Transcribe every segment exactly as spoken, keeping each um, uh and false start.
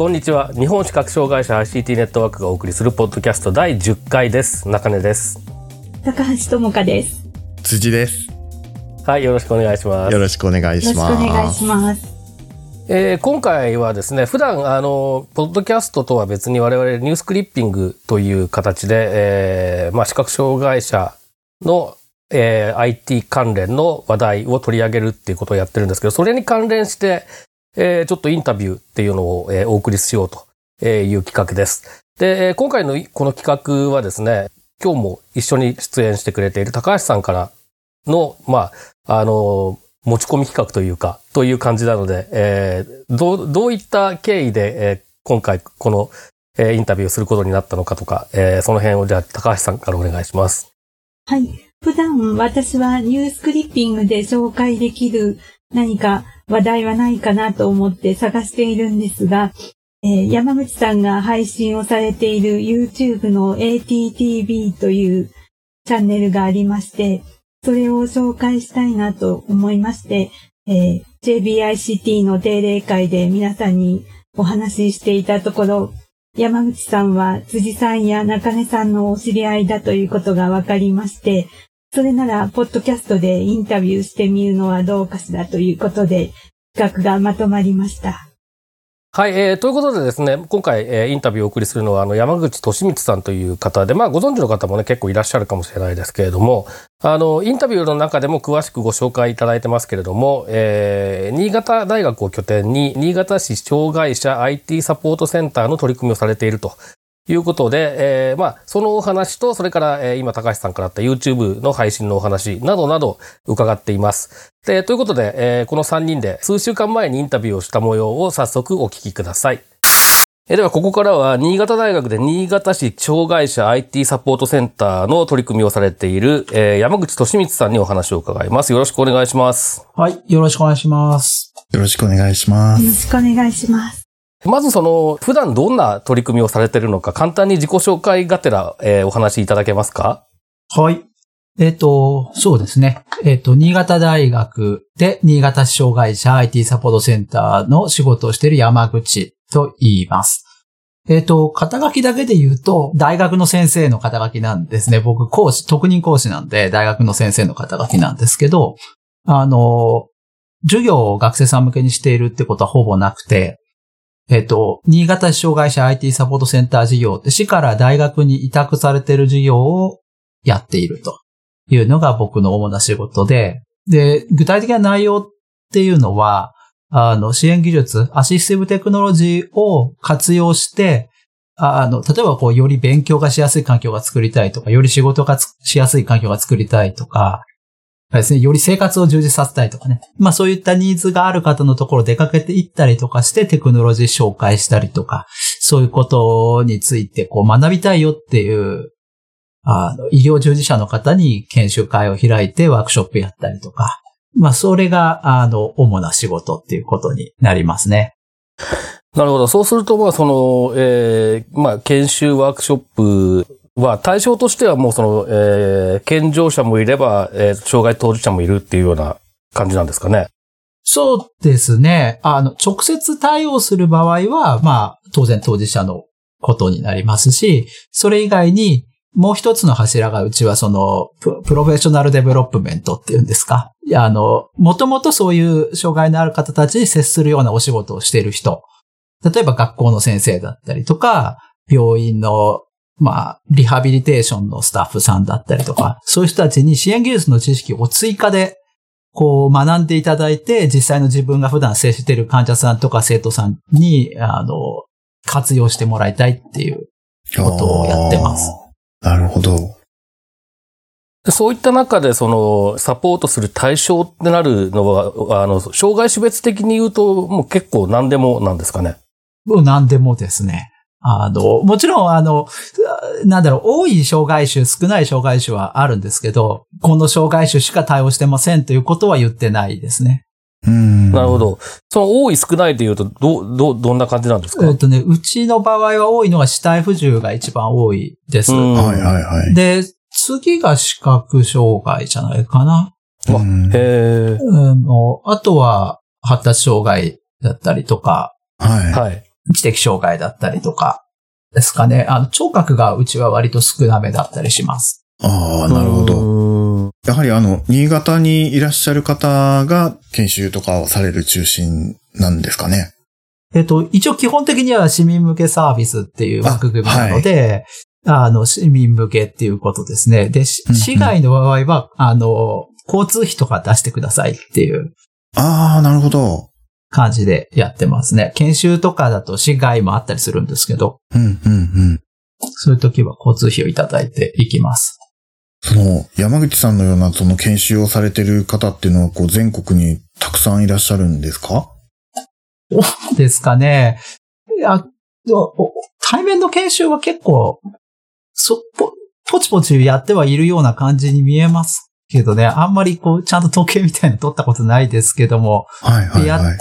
こんにちは。日本視覚障害者 アイシーティー ネットワークがお送りするポッドキャストだいじゅっかいです。中根です。高橋智香です。辻です。はい、よろしくお願いします。よろしくお願いします。よろしくお願いします。えー、今回はですね、普段あのポッドキャストとは別に我々ニュースクリッピングという形で、えーまあ、視覚障害者の、えー、アイティー 関連の話題を取り上げるっていうことをやってるんですけど、それに関連してえー、ちょっとインタビューっていうのを、えー、お送りしようという企画です。で、今回のこの企画はですね、今日も一緒に出演してくれている高橋さんからの、まあ、あの、持ち込み企画というか、という感じなので、えー、どう、どういった経緯で、えー、今回この、えー、インタビューをすることになったのかとか、えー、その辺をじゃあ高橋さんからお願いします。はい。普段私はニュースクリッピングで紹介できる何か話題はないかなと思って探しているんですが、えー、山口さんが配信をされている YouTube の エーティーティーブイ というチャンネルがありまして、それを紹介したいなと思いまして、えー、ジェイビーアイシーティー の定例会で皆さんにお話ししていたところ、山口さんは辻さんや中根さんのお知り合いだということが分かりまして、それなら、ポッドキャストでインタビューしてみるのはどうかしらということで、企画がまとまりました。はい、えー、ということでですね、今回、えー、インタビューをお送りするのは、あの、山口俊光さんという方で、まあ、ご存知の方もね、結構いらっしゃるかもしれないですけれども、あの、インタビューの中でも詳しくご紹介いただいてますけれども、えー、新潟大学を拠点に、新潟市障害者 アイティー サポートセンターの取り組みをされていると。いうことで、えー、まあ、そのお話と、それから、えー、今、高橋さんからあった YouTube の配信のお話などなど伺っています。で、ということで、えー、このさんにんで数週間前にインタビューをした模様を早速お聞きください。えー、では、ここからは、新潟大学で新潟市障害者 アイティー サポートセンターの取り組みをされている、えー、山口俊光さんにお話を伺います。よろしくお願いします。はい、よろしくお願いします。よろしくお願いします。よろしくお願いします。まずその、普段どんな取り組みをされているのか、簡単に自己紹介がてら、えー、お話しいただけますか？はい。えっと、そうですね。えっと、新潟大学で、新潟市障害者 アイティー サポートセンターの仕事をしている山口と言います。えっと、肩書きだけで言うと、大学の先生の肩書きなんですね。僕、講師、特任講師なんで、大学の先生の肩書きなんですけど、あの、授業を学生さん向けにしているってことはほぼなくて、えっと、新潟市障害者 アイティー サポートセンター事業って市から大学に委託されている事業をやっているというのが僕の主な仕事で、で、具体的な内容っていうのは、あの、支援技術、アシスティブテクノロジーを活用して、あの、例えばこう、より勉強がしやすい環境が作りたいとか、より仕事がしやすい環境が作りたいとか、ですね、より生活を充実させたいとかね。まあそういったニーズがある方のところ出かけていったりとかしてテクノロジー紹介したりとか、そういうことについてこう学びたいよっていう、あの、医療従事者の方に研修会を開いてワークショップやったりとか、まあそれが、あの、主な仕事っていうことになりますね。なるほど。そうすると、まあその、えー、まあ研修ワークショップ、は対象としてはもうその、えー、健常者もいれば、えー、障害当事者もいるっていうような感じなんですかね。そうですね。あの、直接対応する場合は、まあ、当然当事者のことになりますし、それ以外にもう一つの柱がうちはその、プ, プロフェッショナルデベロップメントっていうんですか。いや、あの、もともとそういう障害のある方たちに接するようなお仕事をしている人。例えば学校の先生だったりとか、病院のまあ、リハビリテーションのスタッフさんだったりとか、そういう人たちに支援技術の知識を追加で、こう、学んでいただいて、実際の自分が普段接している患者さんとか生徒さんに、あの、活用してもらいたいっていうことをやってます。なるほど。そういった中で、その、サポートする対象ってなるのは、あの、障害種別的に言うと、もう結構何でもなんですかね。もう何でもですね。あの、もちろん、あの、なんだろう、多い障害種、少ない障害種はあるんですけど、この障害種しか対応してませんということは言ってないですね。うんなるほど。その多い少ないで言うと、ど、ど、どんな感じなんですか？えっとね、うちの場合は多いのが肢体不自由が一番多いです。はいはいはい。で、次が視覚障害じゃないかな。あ、へー。うん、あとは、発達障害だったりとか、はい。はい。知的障害だったりとかですかね。あの、聴覚がうちは割と少なめだったりします。ああ、なるほど。やはりあの、新潟にいらっしゃる方が研修とかをされる中心なんですかね。えっと、一応基本的には市民向けサービスっていう枠組みなので、あ、はい、あの、市民向けっていうことですね。で、市外の場合は、あの、交通費とか出してくださいっていう。ああ、なるほど。感じでやってますね。研修とかだと市外もあったりするんですけど。うんうんうん。そういう時は交通費をいただいていきます。その、山口さんのようなその研修をされてる方っていうのはこう全国にたくさんいらっしゃるんですか？どうですかね。あ、対面の研修は結構、そ、ぽ、ぽちぽちやってはいるような感じに見えますけどね。あんまりこう、ちゃんと統計みたいなの取ったことないですけども。はいはいはい。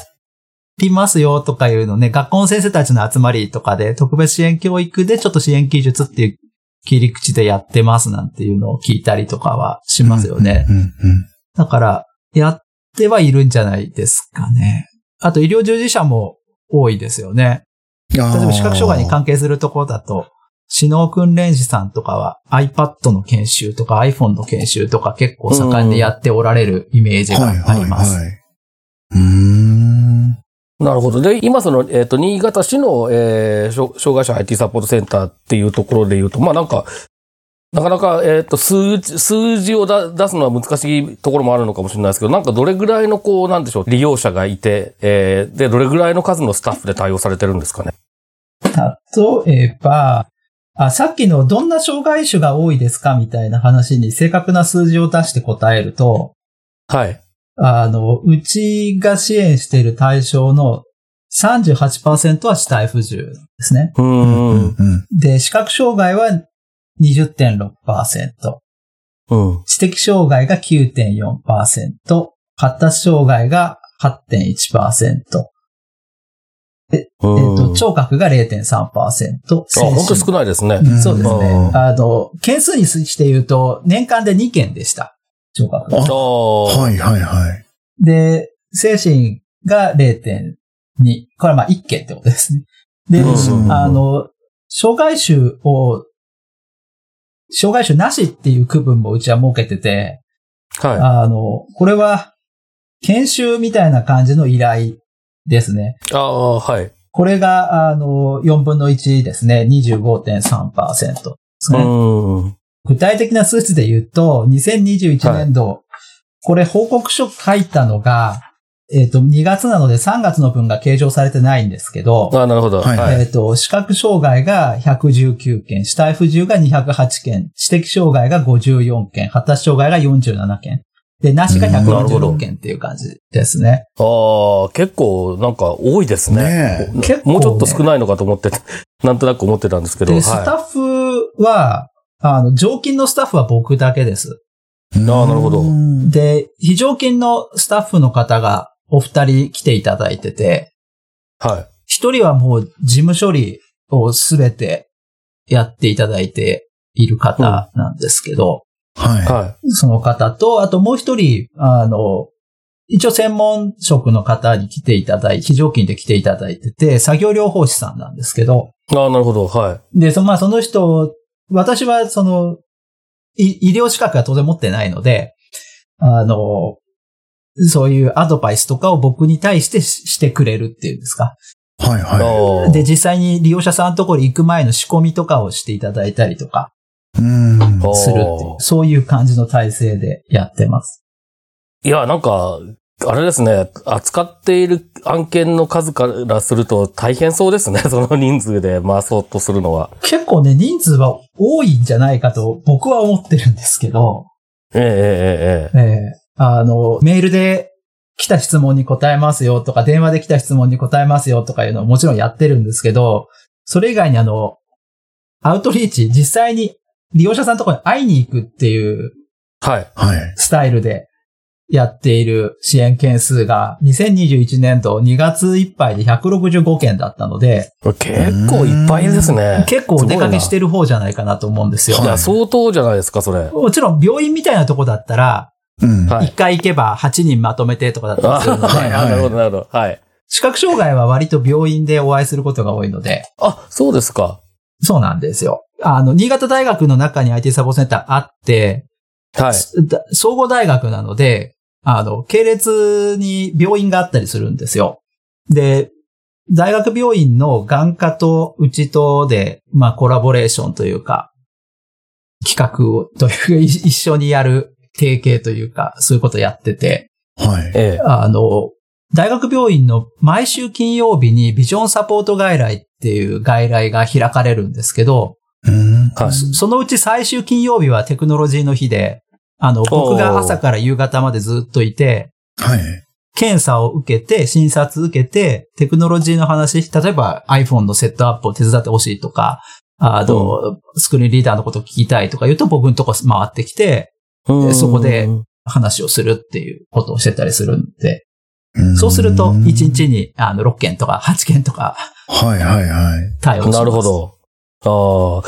りますよとかいうのね、学校の先生たちの集まりとかで特別支援教育でちょっと支援技術っていう切り口でやってますなんていうのを聞いたりとかはしますよね。うんうんうん、だからやってはいるんじゃないですかね。あと医療従事者も多いですよね。例えば視覚障害に関係するところだと視能訓練士さんとかは iPad の研修とか iPhone の研修とか結構盛んにやっておられるイメージがあります。はいはいはい、うーんなるほど。で、今その、えっと、新潟市の、えー、障害者 アイティー サポートセンターっていうところで言うと、まあなんか、なかなか、えっと、数、数字をだ出すのは難しいところもあるのかもしれないですけど、なんかどれぐらいのこう、なんでしょう、利用者がいて、えー、で、どれぐらいの数のスタッフで対応されてるんですかね。例えば、あ、さっきのどんな障害種が多いですかみたいな話に正確な数字を出して答えると、はい。あの、うちが支援している対象の さんじゅうはちパーセント は肢体不自由ですね。うんうんうん、で、視覚障害は にじゅってんろくパーセント、うん、知的障害が きゅうてんよんパーセント、発達障害が はちてんいちパーセント、で、うん、えっと、聴覚が れいてんさんパーセント。あ、本当少ないですね。うん、そうですね。あの、件数にして言うと、年間でにけんでした。聴覚が。はいはいはい。で、精神が れいてんに。これはまあいっけんってことですね。で、うん、あの、障害種を、障害種なしっていう区分もうちは設けてて、はい。あの、これは、研修みたいな感じの依頼ですね。ああ、はい。これが、あの、よんぶんのいちですね。にじゅうごてんさんパーセント ですね。うん具体的な数値で言うと、にせんにじゅういちねんど、はい、これ報告書書いたのが、えっと、にがつなのでさんがつの分が計上されてないんですけど、あ、なるほど。はい、えっと、視覚障害がひゃくじゅうきゅうけん、肢体不自由がにひゃくはちけん、知的障害がごじゅうよんけん、発達障害がよんじゅうななけん、で、なしがひゃくよんじゅうろっけんっていう感じですね。ああ、結構なんか多いですね。ね結構、ね。もうちょっと少ないのかと思って、なんとなく思ってたんですけど。で、はい、スタッフは、あの、常勤のスタッフは僕だけです。ああ、なるほど。で、非常勤のスタッフの方がお二人来ていただいてて、はい。一人はもう事務処理をすべてやっていただいている方なんですけど、うん、はい。その方と、あともう一人、あの、一応専門職の方に来ていただいて、非常勤で来ていただいてて、作業療法士さんなんですけど、ああ、なるほど、はい。で、そ、まあその人、私は、その、医療資格は当然持ってないので、あの、そういうアドバイスとかを僕に対してしてくれるっていうんですか。はいはい。で、実際に利用者さんのところに行く前の仕込みとかをしていただいたりとか、するっていう、そういう感じの体制でやってます。いや、なんか、あれですね、扱っている案件の数からすると大変そうですね、その人数で回そうとするのは。結構ね、人数は多いんじゃないかと僕は思ってるんですけど。えー、えー、ええー、あの、メールで来た質問に答えますよとか、電話で来た質問に答えますよとかいうのをもちろんやってるんですけど、それ以外にあの、アウトリーチ、実際に利用者さんのところに会いに行くっていう、はい、はい。スタイルでやっている支援件数が、にせんにじゅういちねんどにがついっぱいでひゃくろくじゅうごけんだったので、結構いっぱいですね。結構お出かけしてる方じゃないかなと思うんですよ。いや、相当じゃないですか、それ。もちろん病院みたいなとこだったら、うん、いっかい行けばはちにんまとめてとかだったりするので、はいはい、なるほどなるほど、はい。視覚障害は割と病院でお会いすることが多いので、あ、そうですか。そうなんですよ。あの新潟大学の中に アイティー サポートセンターあって、はい、総合大学なので、あの系列に病院があったりするんですよ。で、大学病院の眼科とうちとでまあコラボレーションというか企画をという一緒にやる。提携というか、そういうことやってて、はい、ええ、あの、大学病院の毎週金曜日にビジョンサポート外来っていう外来が開かれるんですけど、うん、はい、そのうち最終金曜日はテクノロジーの日で、あの、僕が朝から夕方までずっといて、はい、検査を受けて、診察受けて、テクノロジーの話、例えば iPhone のセットアップを手伝ってほしいとか、あの、うん、スクリーンリーダーのことを聞きたいとか言うと僕のとこ回ってきて、そこで話をするっていうことをしてたりするんで、うん、そうするといちにちにあのろっけんとかはっけんとか、はいはいはい、対応します。なるほど。あ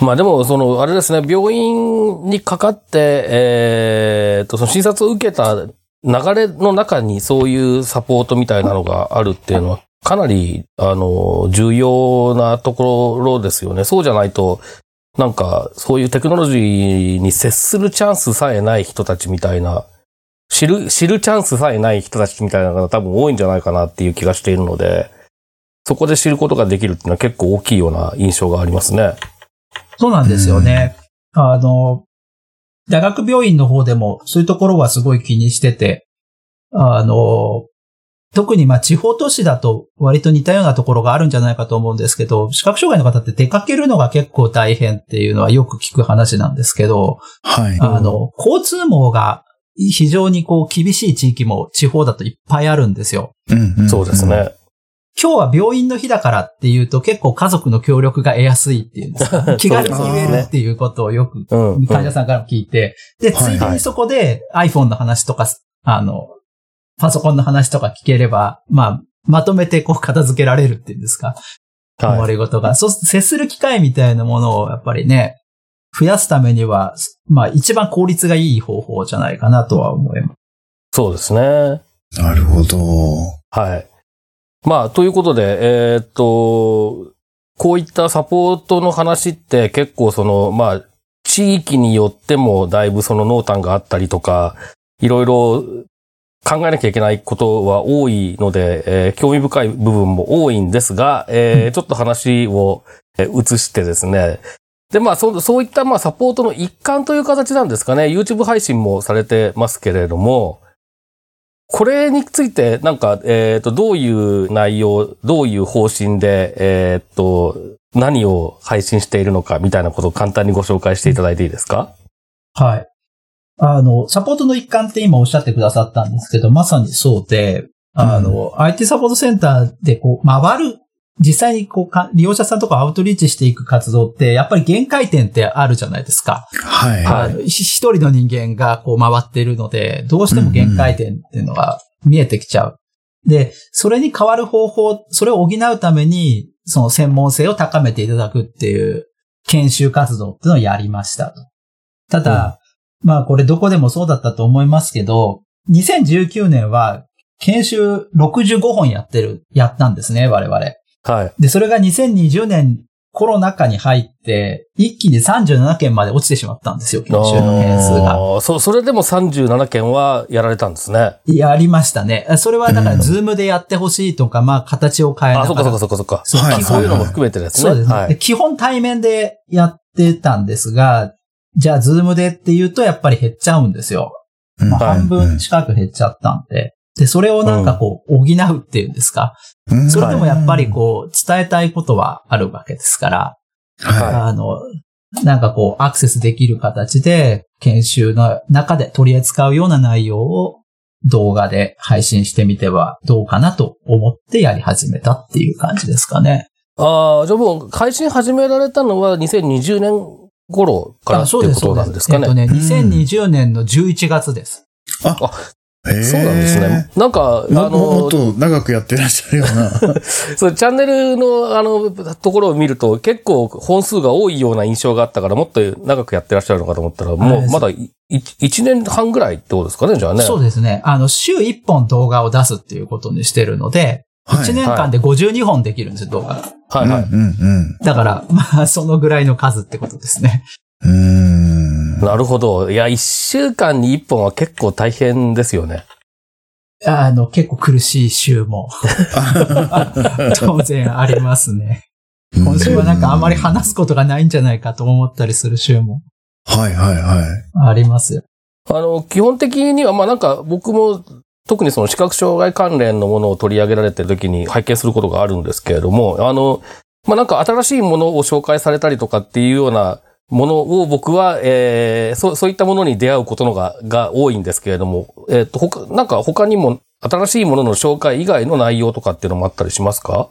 あ、まあでもそのあれですね、病院にかかって、えー、とその診察を受けた流れの中にそういうサポートみたいなのがあるっていうのはかなりあの重要なところですよね。そうじゃないと。なんか、そういうテクノロジーに接するチャンスさえない人たちみたいな、知る、知るチャンスさえない人たちみたいなのが多分多いんじゃないかなっていう気がしているので、そこで知ることができるっていうのは結構大きいような印象がありますね。そうなんですよね。うん、あの、大学病院の方でもそういうところはすごい気にしてて、あの、特にまあ地方都市だと割と似たようなところがあるんじゃないかと思うんですけど、視覚障害の方って出かけるのが結構大変っていうのはよく聞く話なんですけど、はい、あの、交通網が非常にこう厳しい地域も地方だといっぱいあるんですよ。うんうん、そうですね。今日は病院の日だからっていうと結構家族の協力が得やすいっていうんですか。気軽に言えるっていうことをよく患者さんからも聞いて、で、ついでにそこで iPhone の話とか、あの、パソコンの話とか聞ければ、まあ、まとめてこう片付けられるっていうんですか。はい。悪いことが。そう、接する機会みたいなものをやっぱりね、増やすためには、まあ一番効率がいい方法じゃないかなとは思います。そうですね。なるほど。はい。まあ、ということで、えーっと、こういったサポートの話って結構その、まあ、地域によってもだいぶその濃淡があったりとか、いろいろ、考えなきゃいけないことは多いので、えー、興味深い部分も多いんですが、えー、ちょっと話を移してですね。で、まあ、そう、そういった、まあ、サポートの一環という形なんですかね。YouTube 配信もされてますけれども、これについて、なんか、えっと、どういう内容、どういう方針で、えっと、何を配信しているのか、みたいなことを簡単にご紹介していただいていいですか？はい。あの、サポートの一環って今おっしゃってくださったんですけど、まさにそうで、あの、うん、アイティー サポートセンターでこう、回る、実際にこう、利用者さんとかアウトリーチしていく活動って、やっぱり限界点ってあるじゃないですか。はい、はい。あの、一人の人間がこう回っているので、どうしても限界点っていうのが見えてきちゃう。うんうん、で、それに変わる方法、それを補うために、その専門性を高めていただくっていう研修活動っていうのをやりました。ただ、うん、まあこれどこでもそうだったと思いますけど、にせんじゅうきゅうねんは研修ろくじゅうごほんやってる、やったんですね、我々。はい。で、それがにせんにじゅうねんコロナ禍に入って、一気にさんじゅうななけんまで落ちてしまったんですよ、研修の件数が。そう、それでもさんじゅうななけんはやられたんですね。やりましたね。それはだからズームでやってほしいとか、うん、まあ形を変えながら。あ、そっかそっかそっかそっか。そう、はい、そういうのも含めてですね。そうですね。はい、で、基本対面でやってたんですが、じゃあ、ズームでって言うと、やっぱり減っちゃうんですよ。まあ、半分近く減っちゃったんで。で、それをなんかこう、補うっていうんですか。それでもやっぱりこう、伝えたいことはあるわけですから。あの、なんかこうアクセスできる形で研修の中で取り扱うような内容を動画で配信してみてはどうかなと思ってやり始めたっていう感じですかね。ああ、じゃあもう配信始められたのはにせんにじゅうねん頃からっていうことなんですかね。そうです、そうです。えっとね、にせんにじゅうねんのじゅういちがつです。うん、あ、えー、そうなんですね。なんか、あの、もっと長くやってらっしゃるような。そう、チャンネルの、あの、ところを見ると、結構本数が多いような印象があったから、もっと長くやってらっしゃるのかと思ったら、もうまだいちねんはんぐらいってことですかね、じゃあね。そうですね。あの、週いっぽん動画を出すっていうことにしてるので、はい、いちねんかんでごじゅうにほんできるんですよ、動画が。はいはい。うんうん、だから、まあ、そのぐらいの数ってことですね。うーん、なるほど。いや、いっしゅうかんにいっぽんは結構大変ですよね。あの、結構苦しい週も当然ありますね。今週はなんかあまり話すことがないんじゃないかと思ったりする週も。はいはいはい。ありますよ。あの、基本的には、まあなんか僕も特にその視覚障害関連のものを取り上げられてる時に拝見することがあるんですけれども、あの、まあなんか新しいものを紹介されたりとかっていうようなものを僕は、えー、そう、そういったものに出会うことのが、が多いんですけれども、えっと、他、なんか他にも新しいものの紹介以外の内容とかっていうのもあったりしますか？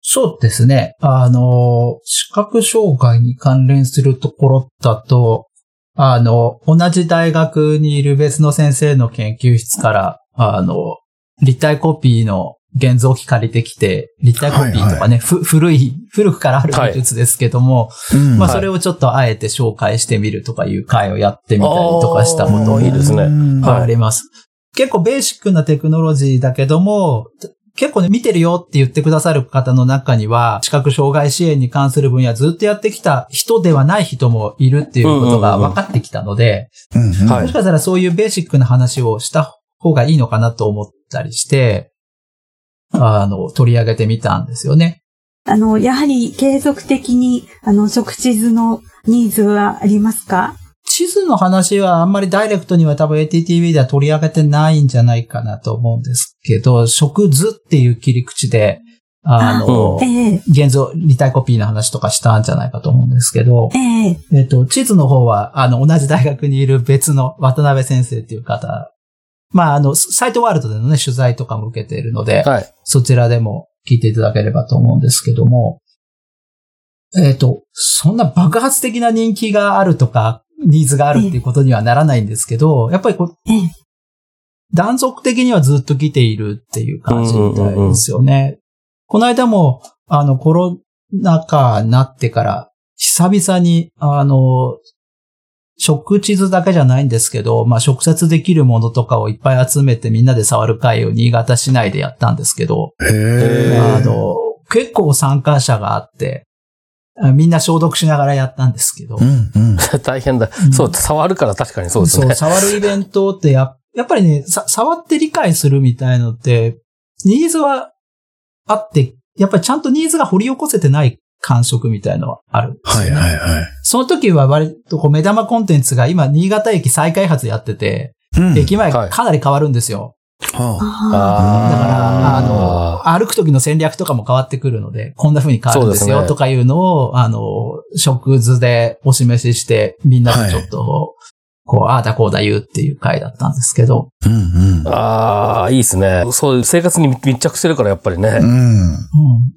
そうですね。あの、視覚障害に関連するところだと、あの、同じ大学にいる別の先生の研究室から、あの、立体コピーの現像機借りてきて、立体コピーとかね、はいはい、ふ古い、古くからある技術ですけども、はい、うん、まあそれをちょっとあえて紹介してみるとかいう回をやってみたりとかしたことがいいですね。あります。結構ベーシックなテクノロジーだけども、結構ね、見てるよって言ってくださる方の中には、視覚障害支援に関する分野ずっとやってきた人ではない人もいるっていうことが分かってきたので、もしかしたらそういうベーシックな話をした方がいいのかなと思ったりして、あの、取り上げてみたんですよね。あの、やはり継続的に、あの、食地図のニーズはありますか？地図の話はあんまりダイレクトには多分 エーティーティーブイ では取り上げてないんじゃないかなと思うんですけど、食図っていう切り口で、あの、あ、えー、現像、立体コピーの話とかしたんじゃないかと思うんですけど、えー、えっと、地図の方は、あの、同じ大学にいる別の渡辺先生っていう方、まあ、あの、サイトワールドでのね、取材とかも受けているので、はい、そちらでも聞いていただければと思うんですけども、えっと、そんな爆発的な人気があるとか、ニーズがあるっていうことにはならないんですけど、やっぱりこう、断続的にはずっと来ているっていう感じみたいですよね。うんうんうん、この間も、あの、コロナ禍になってから、久々に、あの、食地図だけじゃないんですけど、まあ、直接できるものとかをいっぱい集めてみんなで触る会を新潟市内でやったんですけど、あの、結構参加者があって、みんな消毒しながらやったんですけど。うんうん、大変だ。そう、うん、触るから確かにそうですね。そう、触るイベントって や, やっぱりね、触って理解するみたいのって、ニーズはあって、やっぱりちゃんとニーズが掘り起こせてない感触みたいのはあるんですよね。はいはいはい。その時は割とこう目玉コンテンツが今新潟駅再開発やってて、うん、駅前かなり変わるんですよ。はあ、だから、あの、歩く時の戦略とかも変わってくるので、こんな風に変わるんですよとかいうのを、ね、あの、食図でお示しして、みんなでちょっと、はい、こう、ああだこうだ言うっていう回だったんですけど。うんうん、ああ、いいですね。そう、生活に密着してるからやっぱりね。うんうん、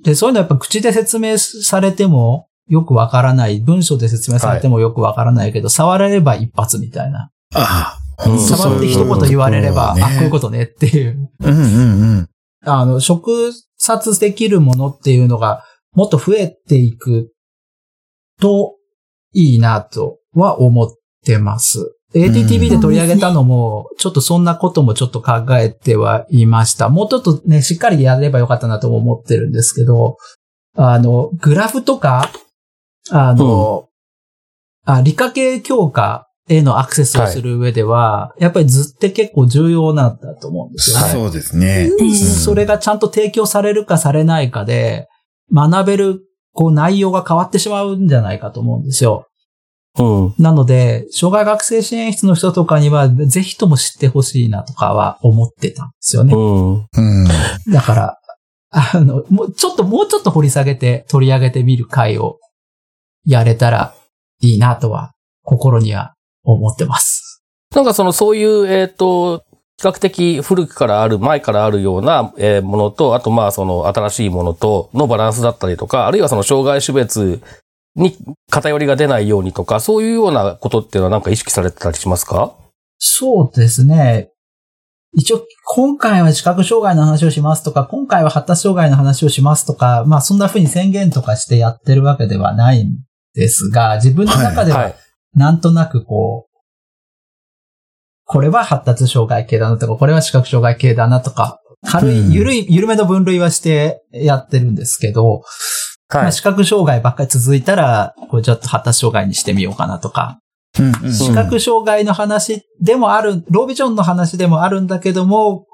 で、そういうのはやっぱ口で説明されてもよくわからない、文章で説明されてもよくわからないけど、はい、触れれば一発みたいな。ああ、触って一言言われれば、うん、あ、こういうことねっていう。うんうんうん。あの、触察できるものっていうのがもっと増えていくといいなとは思ってます。エーティーティーブイ で取り上げたのも、ちょっとそんなこともちょっと考えてはいました。もうちょっとね、しっかりやればよかったなとも思ってるんですけど、あの、グラフとか、あの、うん、あ、理科系教科、へのアクセスをする上では、はい、やっぱり図って結構重要なんだと思うんですよね。そうですね。うん、それがちゃんと提供されるかされないかで、学べる、こう内容が変わってしまうんじゃないかと思うんですよ。うん、なので、障害学生支援室の人とかには、ぜひとも知ってほしいなとかは思ってたんですよね。うんうん、だから、あの、もうちょっと、もうちょっと掘り下げて取り上げてみる回をやれたら、いいなとは心には思ってます。なんかそのそういうえっと比較的古くからある前からあるようなえものとあとまあその新しいものとのバランスだったりとかあるいはその障害種別に偏りが出ないようにとかそういうようなことっていうのはなんか意識されてたりしますか？そうですね。一応今回は視覚障害の話をしますとか今回は発達障害の話をしますとかまあそんな風に宣言とかしてやってるわけではないんですが自分の中ではなんとなくこうこれは発達障害系だなとかこれは視覚障害系だなとか軽い緩い緩めの分類はしてやってるんですけどまあ視覚障害ばっかり続いたらこれちょっと発達障害にしてみようかなとかうんうんうん、視覚障害の話でもある、ロービジョンの話でもあるんだけども、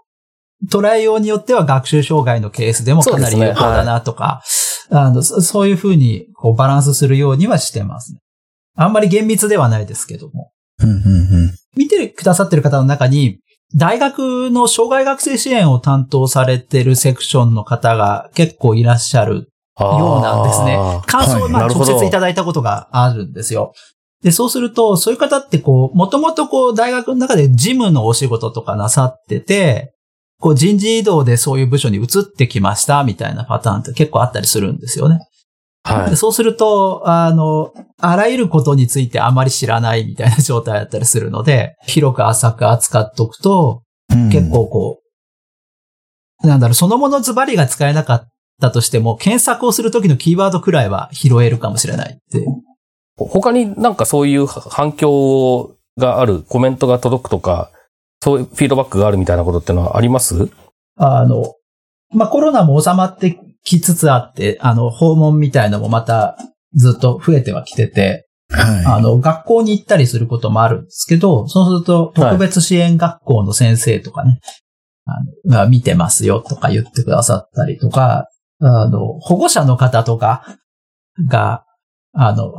捉えようによっては学習障害のケースでもかなり有効だなとか、そうですね、はい、あの、そういうふうにこうバランスするようにはしてますね。あんまり厳密ではないですけども。うんうんうん、見てくださってる方の中に、大学の障害学生支援を担当されてるセクションの方が結構いらっしゃるようなんですね。感想をまあ直接いただいたことがあるんですよ。はいで、そうすると、そういう方ってこう、もともとこう、大学の中で事務のお仕事とかなさってて、こう、人事異動でそういう部署に移ってきました、みたいなパターンって結構あったりするんですよね。はい。でそうすると、あの、あらゆることについてあまり知らないみたいな状態だったりするので、広く浅く扱っとくと、うん、結構こう、なんだろう、そのものズバリが使えなかったとしても、検索をするときのキーワードくらいは拾えるかもしれないっていう。他になんかそういう反響がある、コメントが届くとか、そういうフィードバックがあるみたいなことってのはあります？あの、まあ、コロナも収まってきつつあって、あの、訪問みたいのもまたずっと増えてはきてて、はい、あの、学校に行ったりすることもあるんですけど、そうすると特別支援学校の先生とかね、はい、あの見てますよとか言ってくださったりとか、あの、保護者の方とかが、あの、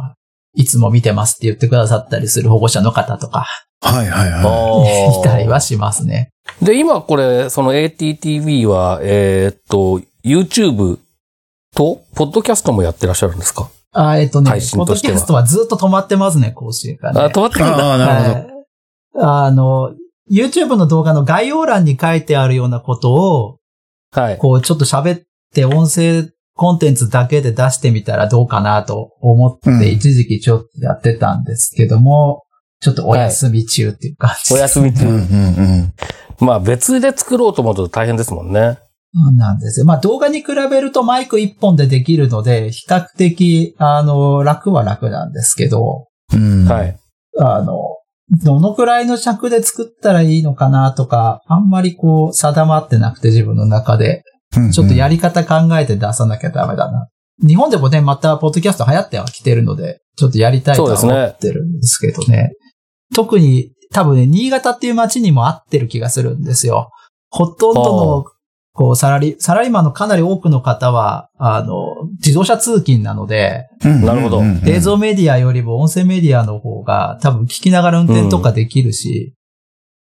いつも見てますって言ってくださったりする保護者の方とか。はいはいはい。いたりはしますね。で、今これ、その エーティーティーブイ は、えー、っと、YouTube と、ポッドキャストもやってらっしゃるんですか？あえー、っとね、配信としては。ポッドキャストはずっと止まってますね、更新がね。あ、止まってるんだ。あ、なるほど、はい。あの、YouTube の動画の概要欄に書いてあるようなことを、はい。こう、ちょっと喋って音声、コンテンツだけで出してみたらどうかなと思って一時期ちょっとやってたんですけども、うん、ちょっとお休み中っていう感じです、ねはい。お休み中、うんうんうん。まあ別で作ろうと思うと大変ですもんね。そうなんですよ。まあ動画に比べるとマイク一本でできるので、比較的、あの、楽は楽なんですけど、うん、はい。あの、どのくらいの尺で作ったらいいのかなとか、あんまりこう定まってなくて自分の中で。ちょっとやり方考えて出さなきゃダメだな。日本でもね、またポッドキャスト流行ってはきてるので、ちょっとやりたいとは思ってるんですけどね。ね特に多分ね、新潟っていう街にも合ってる気がするんですよ。ほとんどのこうサラリサラリーマンのかなり多くの方はあの自動車通勤なので、うん、なるほど。映像メディアよりも音声メディアの方が多分聞きながら運転とかできるし、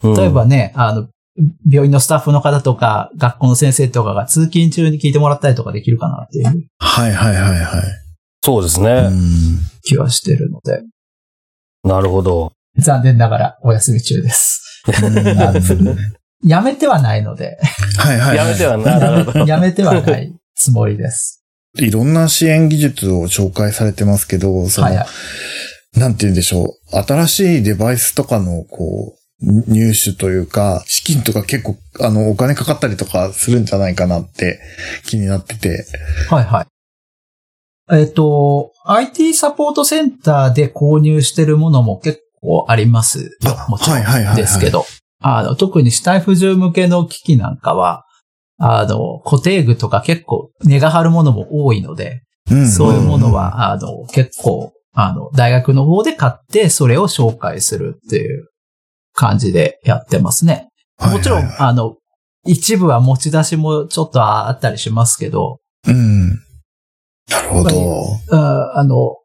うん、例えばね、あの。病院のスタッフの方とか学校の先生とかが通勤中に聞いてもらったりとかできるかなっていう。はいはいはいはい。そうですね。うん気はしてるので。なるほど。残念ながらお休み中です。やめてはないので。はいはい、はい。やめてはない。やめてはないつもりです。いろんな支援技術を紹介されてますけど、その、はいはい、なんて言うんでしょう。新しいデバイスとかのこう、入手というか、資金とか結構、あの、お金かかったりとかするんじゃないかなって気になってて。はいはい。えっと、アイティー サポートセンターで購入してるものも結構ありますよ。もちろんですけど。あの、特に肢体不自由向けの機器なんかは、あの、固定具とか結構値が張るものも多いので、うんうんうん、そういうものは、あの、結構、あの、大学の方で買って、それを紹介するっていう。感じでやってますね。もちろん、はいはいはい、あの、一部は持ち出しもちょっとあったりしますけど。うん。なるほど。あ, あの、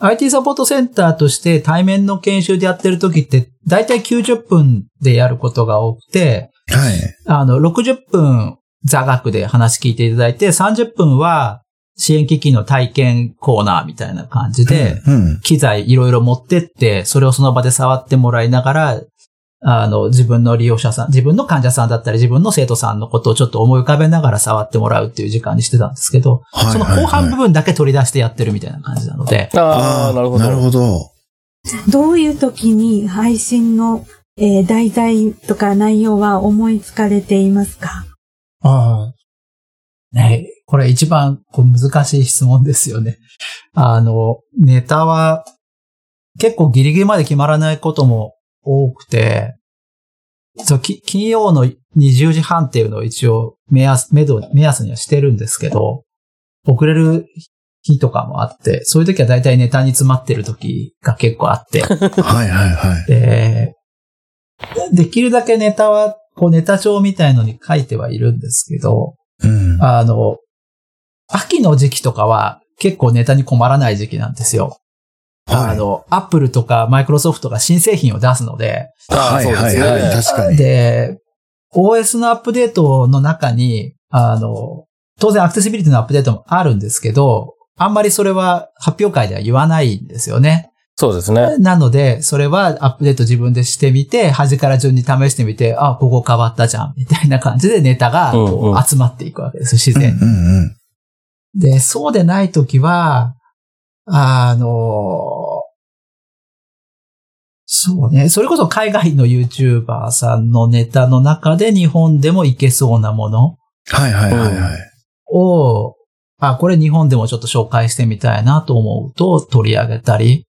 アイティー サポートセンターとして対面の研修でやってる時って、だいたいきゅうじゅっぷんでやることが多くて、はい。あの、ろくじゅっぷん座学で話聞いていただいて、さんじゅっぷんは支援機器の体験コーナーみたいな感じで、うん、機材いろいろ持ってって、それをその場で触ってもらいながら、あの、自分の利用者さん、自分の患者さんだったり、自分の生徒さんのことをちょっと思い浮かべながら触ってもらうっていう時間にしてたんですけど、はいはいはい、その後半部分だけ取り出してやってるみたいな感じなので。ああ、なるほど。なるほど。どういう時に配信の、えー、題材とか内容は思いつかれていますか？ああ。ね、これ一番こう難しい質問ですよね。あの、ネタは結構ギリギリまで決まらないことも多くて、そう、金曜のにじゅうじはんっていうのを一応目安、目処、目安にはしてるんですけど、遅れる日とかもあって、そういう時は大体ネタに詰まってる時が結構あって。はいはいはい。で、できるだけネタは、こうネタ帳みたいのに書いてはいるんですけど、うん、あの、秋の時期とかは結構ネタに困らない時期なんですよ。はい、あの、アップルとかマイクロソフトが新製品を出すので。はいはいはい。確かに。で、オーエス のアップデートの中に、あの、当然アクセシビリティのアップデートもあるんですけど、あんまりそれは発表会では言わないんですよね。そうですね。なので、それはアップデート自分でしてみて、端から順に試してみて、あ、ここ変わったじゃん、みたいな感じでネタがこう集まっていくわけです、うんうん、自然に、うんうんうん。で、そうでないときは、あの、そうね。それこそ海外の YouTuber さんのネタの中で日本でもいけそうなもの。はいはいはいはい。を、あ、これ日本でもちょっと紹介してみたいなと思うと取り上げたり、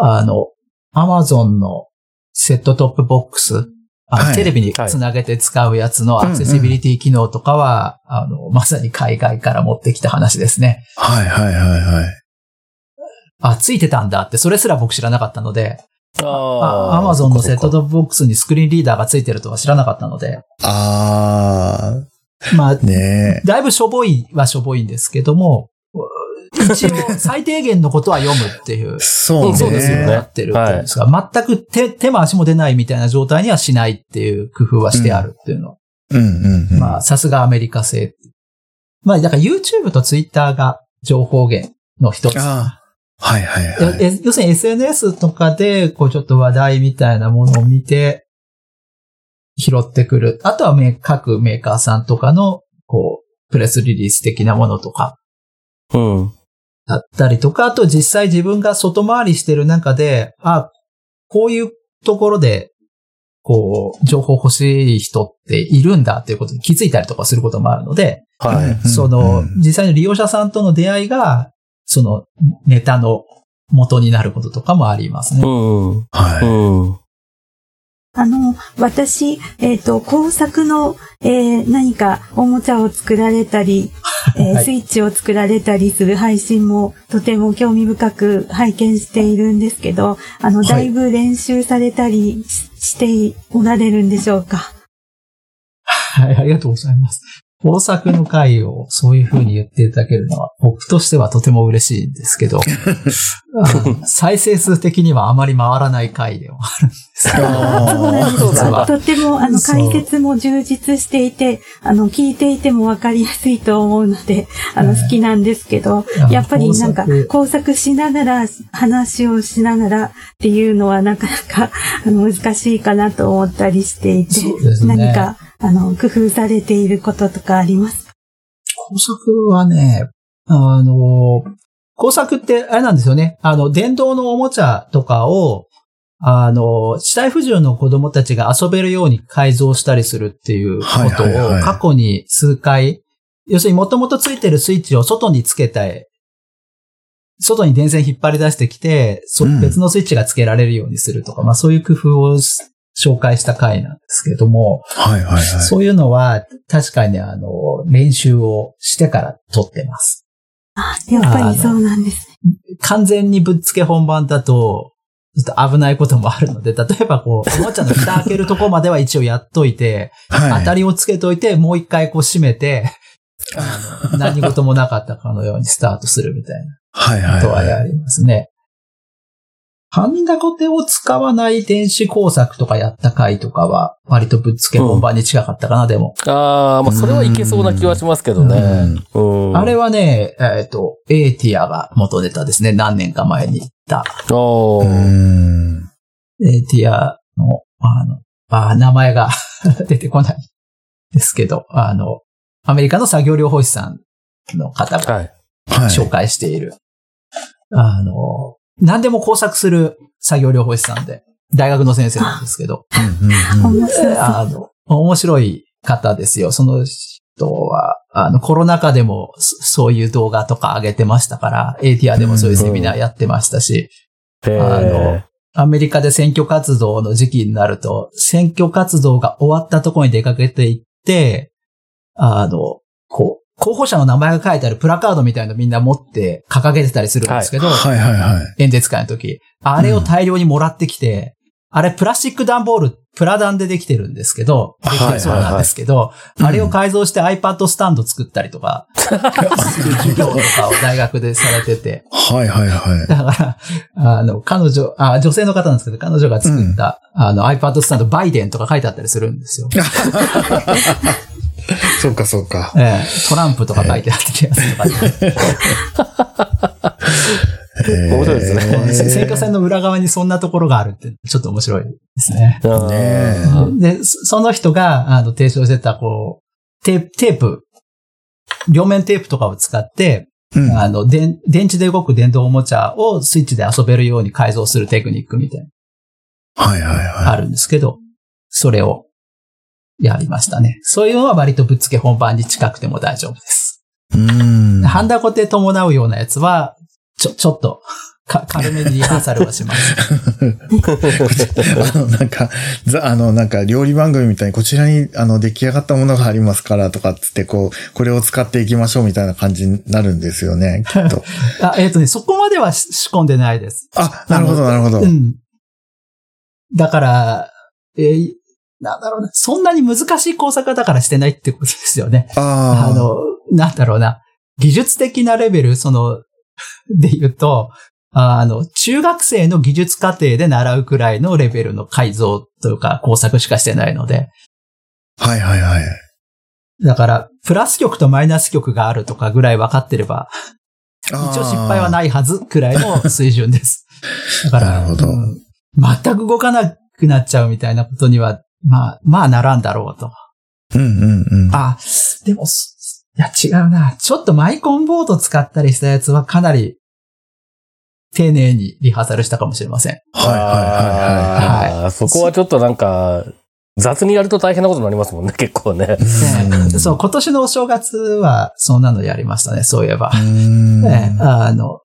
あの、Amazon のセットトップボックス、あの、はい、テレビにつなげて使うやつのアクセシビリティ機能とかは、はいうんうん、あの、まさに海外から持ってきた話ですね。はいはいはいはい。あ、ついてたんだって、それすら僕知らなかったので、あ、Amazon のセットトップボックスにスクリーンリーダーがついてるとは知らなかったので。ああ。まあ、ね、だいぶしょぼいはしょぼいんですけども、一応最低限のことは読むっていう。そうですね。なってるんですが、はい、全く手、手も足も出ないみたいな状態にはしないっていう工夫はしてあるっていうのは。うん、うん、うん。まあ、さすがアメリカ製。まあ、だから YouTube と Twitter が情報源の一つ。はいはいはい。要するに エスエヌエス とかで、こうちょっと話題みたいなものを見て、拾ってくる。あとはメ各メーカーさんとかの、こう、プレスリリース的なものとか。うん。だったりとか、あと実際自分が外回りしてる中で、あ、こういうところで、こう、情報欲しい人っているんだっていうことに気づいたりとかすることもあるので、はい。その、うん、実際の利用者さんとの出会いが、そのネタの元になることとかもありますね。うん、はい。うん、あの私えっと工作の、えー、何かおもちゃを作られたり、えーはい、スイッチを作られたりする配信もとても興味深く拝見しているんですけど、あのだいぶ練習されたり し,、はい、しておられるんでしょうか。はい、ありがとうございます。工作の回をそういう風に言っていただけるのは僕としてはとても嬉しいんですけど、再生数的にはあまり回らない回ではあるんですけど、そうなんですか。とてもあの解説も充実していて、あの聞いていてもわかりやすいと思うので、あの好きなんですけど、うん、やっぱりなんか工作しながら話をしながらっていうのはなかなかあの難しいかなと思ったりしていて、そうですね、何かあの、工夫されていることとかありますか？工作はね、あの、工作ってあれなんですよね。あの、電動のおもちゃとかを、あの、肢体不自由の子供たちが遊べるように改造したりするっていうことを過去に数回、はいはいはい、要するにもともとついてるスイッチを外につけたい。外に電線引っ張り出してきて、うん、別のスイッチがつけられるようにするとか、まあそういう工夫を紹介した回なんですけども、はいはいはい、そういうのは確かにあの練習をしてから撮ってます。あ、やっぱりそうなんですね。完全にぶっつけ本番だとちょっと危ないこともあるので、例えばこうおもちゃの蓋開けるとこまでは一応やっといて、はい、当たりをつけといてもう一回こう閉めてあの何事もなかったかのようにスタートするみたいなことはやりますね。はいはいはい紙だこてを使わない電子工作とかやった回とかは割とぶっつけ本番に近かったかな、うん、でも。ああ、まあそれはいけそうな気はしますけどね。うんうん、あれはね、えっと、エーティアが元ネタですね。何年か前に言った。おー。うん、エーティアの、あの、あ名前が出てこないですけど、あの、アメリカの作業療法士さんの方が紹介している。はいはい、あの、何でも工作する作業療法士さんで、大学の先生なんですけど、あの、面白い方ですよ。その人は、あの、コロナ禍でもそういう動画とか上げてましたから、エーティーアール でもそういうセミナーやってましたし、うんうん、あの、アメリカで選挙活動の時期になると、選挙活動が終わったところに出かけていって、あの、こう、候補者の名前が書いてあるプラカードみたいなのみんな持って掲げてたりするんですけど、はいはいはいはい、演説会の時、あれを大量にもらってきて、うん、あれプラスチック段ボール、プラ段でできてるんですけど、できてそうなんですけど、はいはいはい、あれを改造して iPad スタンド作ったりとか、授業とかを大学でされてて、はいはいはい。だから、あの、彼女、あ、女性の方なんですけど、彼女が作った、うん、あの iPad スタンドバイデンとか書いてあったりするんですよ。そうかそうか、えー。トランプとか書いてあった気がするとか、ね。面白いですね。選挙戦の裏側にそんなところがあるってちょっと面白いですね。ねでその人があの提唱してたこうテープ、テープ両面テープとかを使って、うん、あので電池で動く電動おもちゃをスイッチで遊べるように改造するテクニックみたいな、はいはいはい、あるんですけど、それをやりましたね。そういうのは割とぶっつけ本番に近くても大丈夫です。うーん。ハンダコテ伴うようなやつは、ちょ、ちょっと、か、軽めにリハーサルはします。あの、なんか、あの、なんか、料理番組みたいに、こちらに、あの、出来上がったものがありますから、とかっつって、こう、これを使っていきましょうみたいな感じになるんですよね、きっと。あ、えっとね、そこまでは仕込んでないです。あ、なるほど、なるほど。うん。だから、えーなんだろうな。そんなに難しい工作だからしてないってことですよね。あ, あの、なんだろうな。技術的なレベル、その、で言うと、あの、中学生の技術課程で習うくらいのレベルの改造というか工作しかしてないので。はいはいはい。だから、プラス極とマイナス極があるとかぐらい分かってれば、一応失敗はないはずくらいの水準です。だから、なるほど、うん、全く動かなくなっちゃうみたいなことには、まあ、まあならんだろうと。うんうんうん。あ、でも、いや違うな。ちょっとマイコンボード使ったりしたやつはかなり丁寧にリハーサルしたかもしれません。はいはいはいはい。はい、そこはちょっとなんか、雑にやると大変なことになりますもんね、結構ね。うん、そう、今年のお正月はそんなのやりましたね、そういえば。うんね、あの、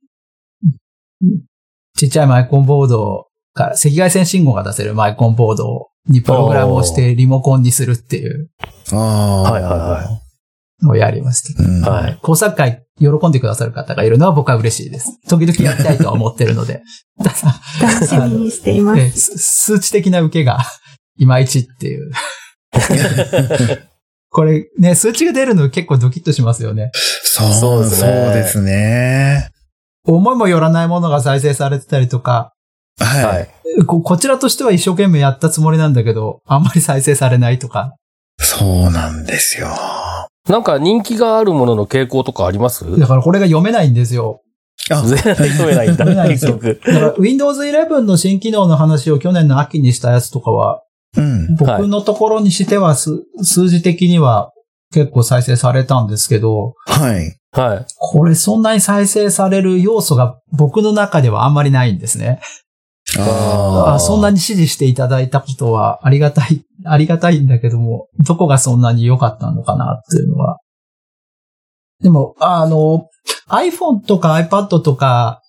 ちっちゃいマイコンボードから赤外線信号が出せるマイコンボードをにプログラムをしてリモコンにするっていう。ああ。はいはいはい。をやりました。うん、はい。工作会喜んでくださる方がいるのは僕は嬉しいです。時々やりたいとは思ってるので。ただ、楽しみにしています。数値的な受けがいまいちっていう。これね、数値が出るの結構ドキッとしますよね。そう、そうですね。そうですね。思いもよらないものが再生されてたりとか、はいこ。こちらとしては一生懸命やったつもりなんだけど、あんまり再生されないとか。そうなんですよ。なんか人気があるものの傾向とかあります？だからこれが読めないんですよ。あ、読めないんだ。読めないんですよ。だから ウィンドウズイレブン の新機能の話を去年の秋にしたやつとかは、うん、僕のところにしてはす、はい、数字的には結構再生されたんですけど、はい。はい。これそんなに再生される要素が僕の中ではあんまりないんですね。ああそんなに支持していただいたことはありがたい、ありがたいんだけども、どこがそんなに良かったのかなっていうのは。でも、あの、iPhone とか iPad とか、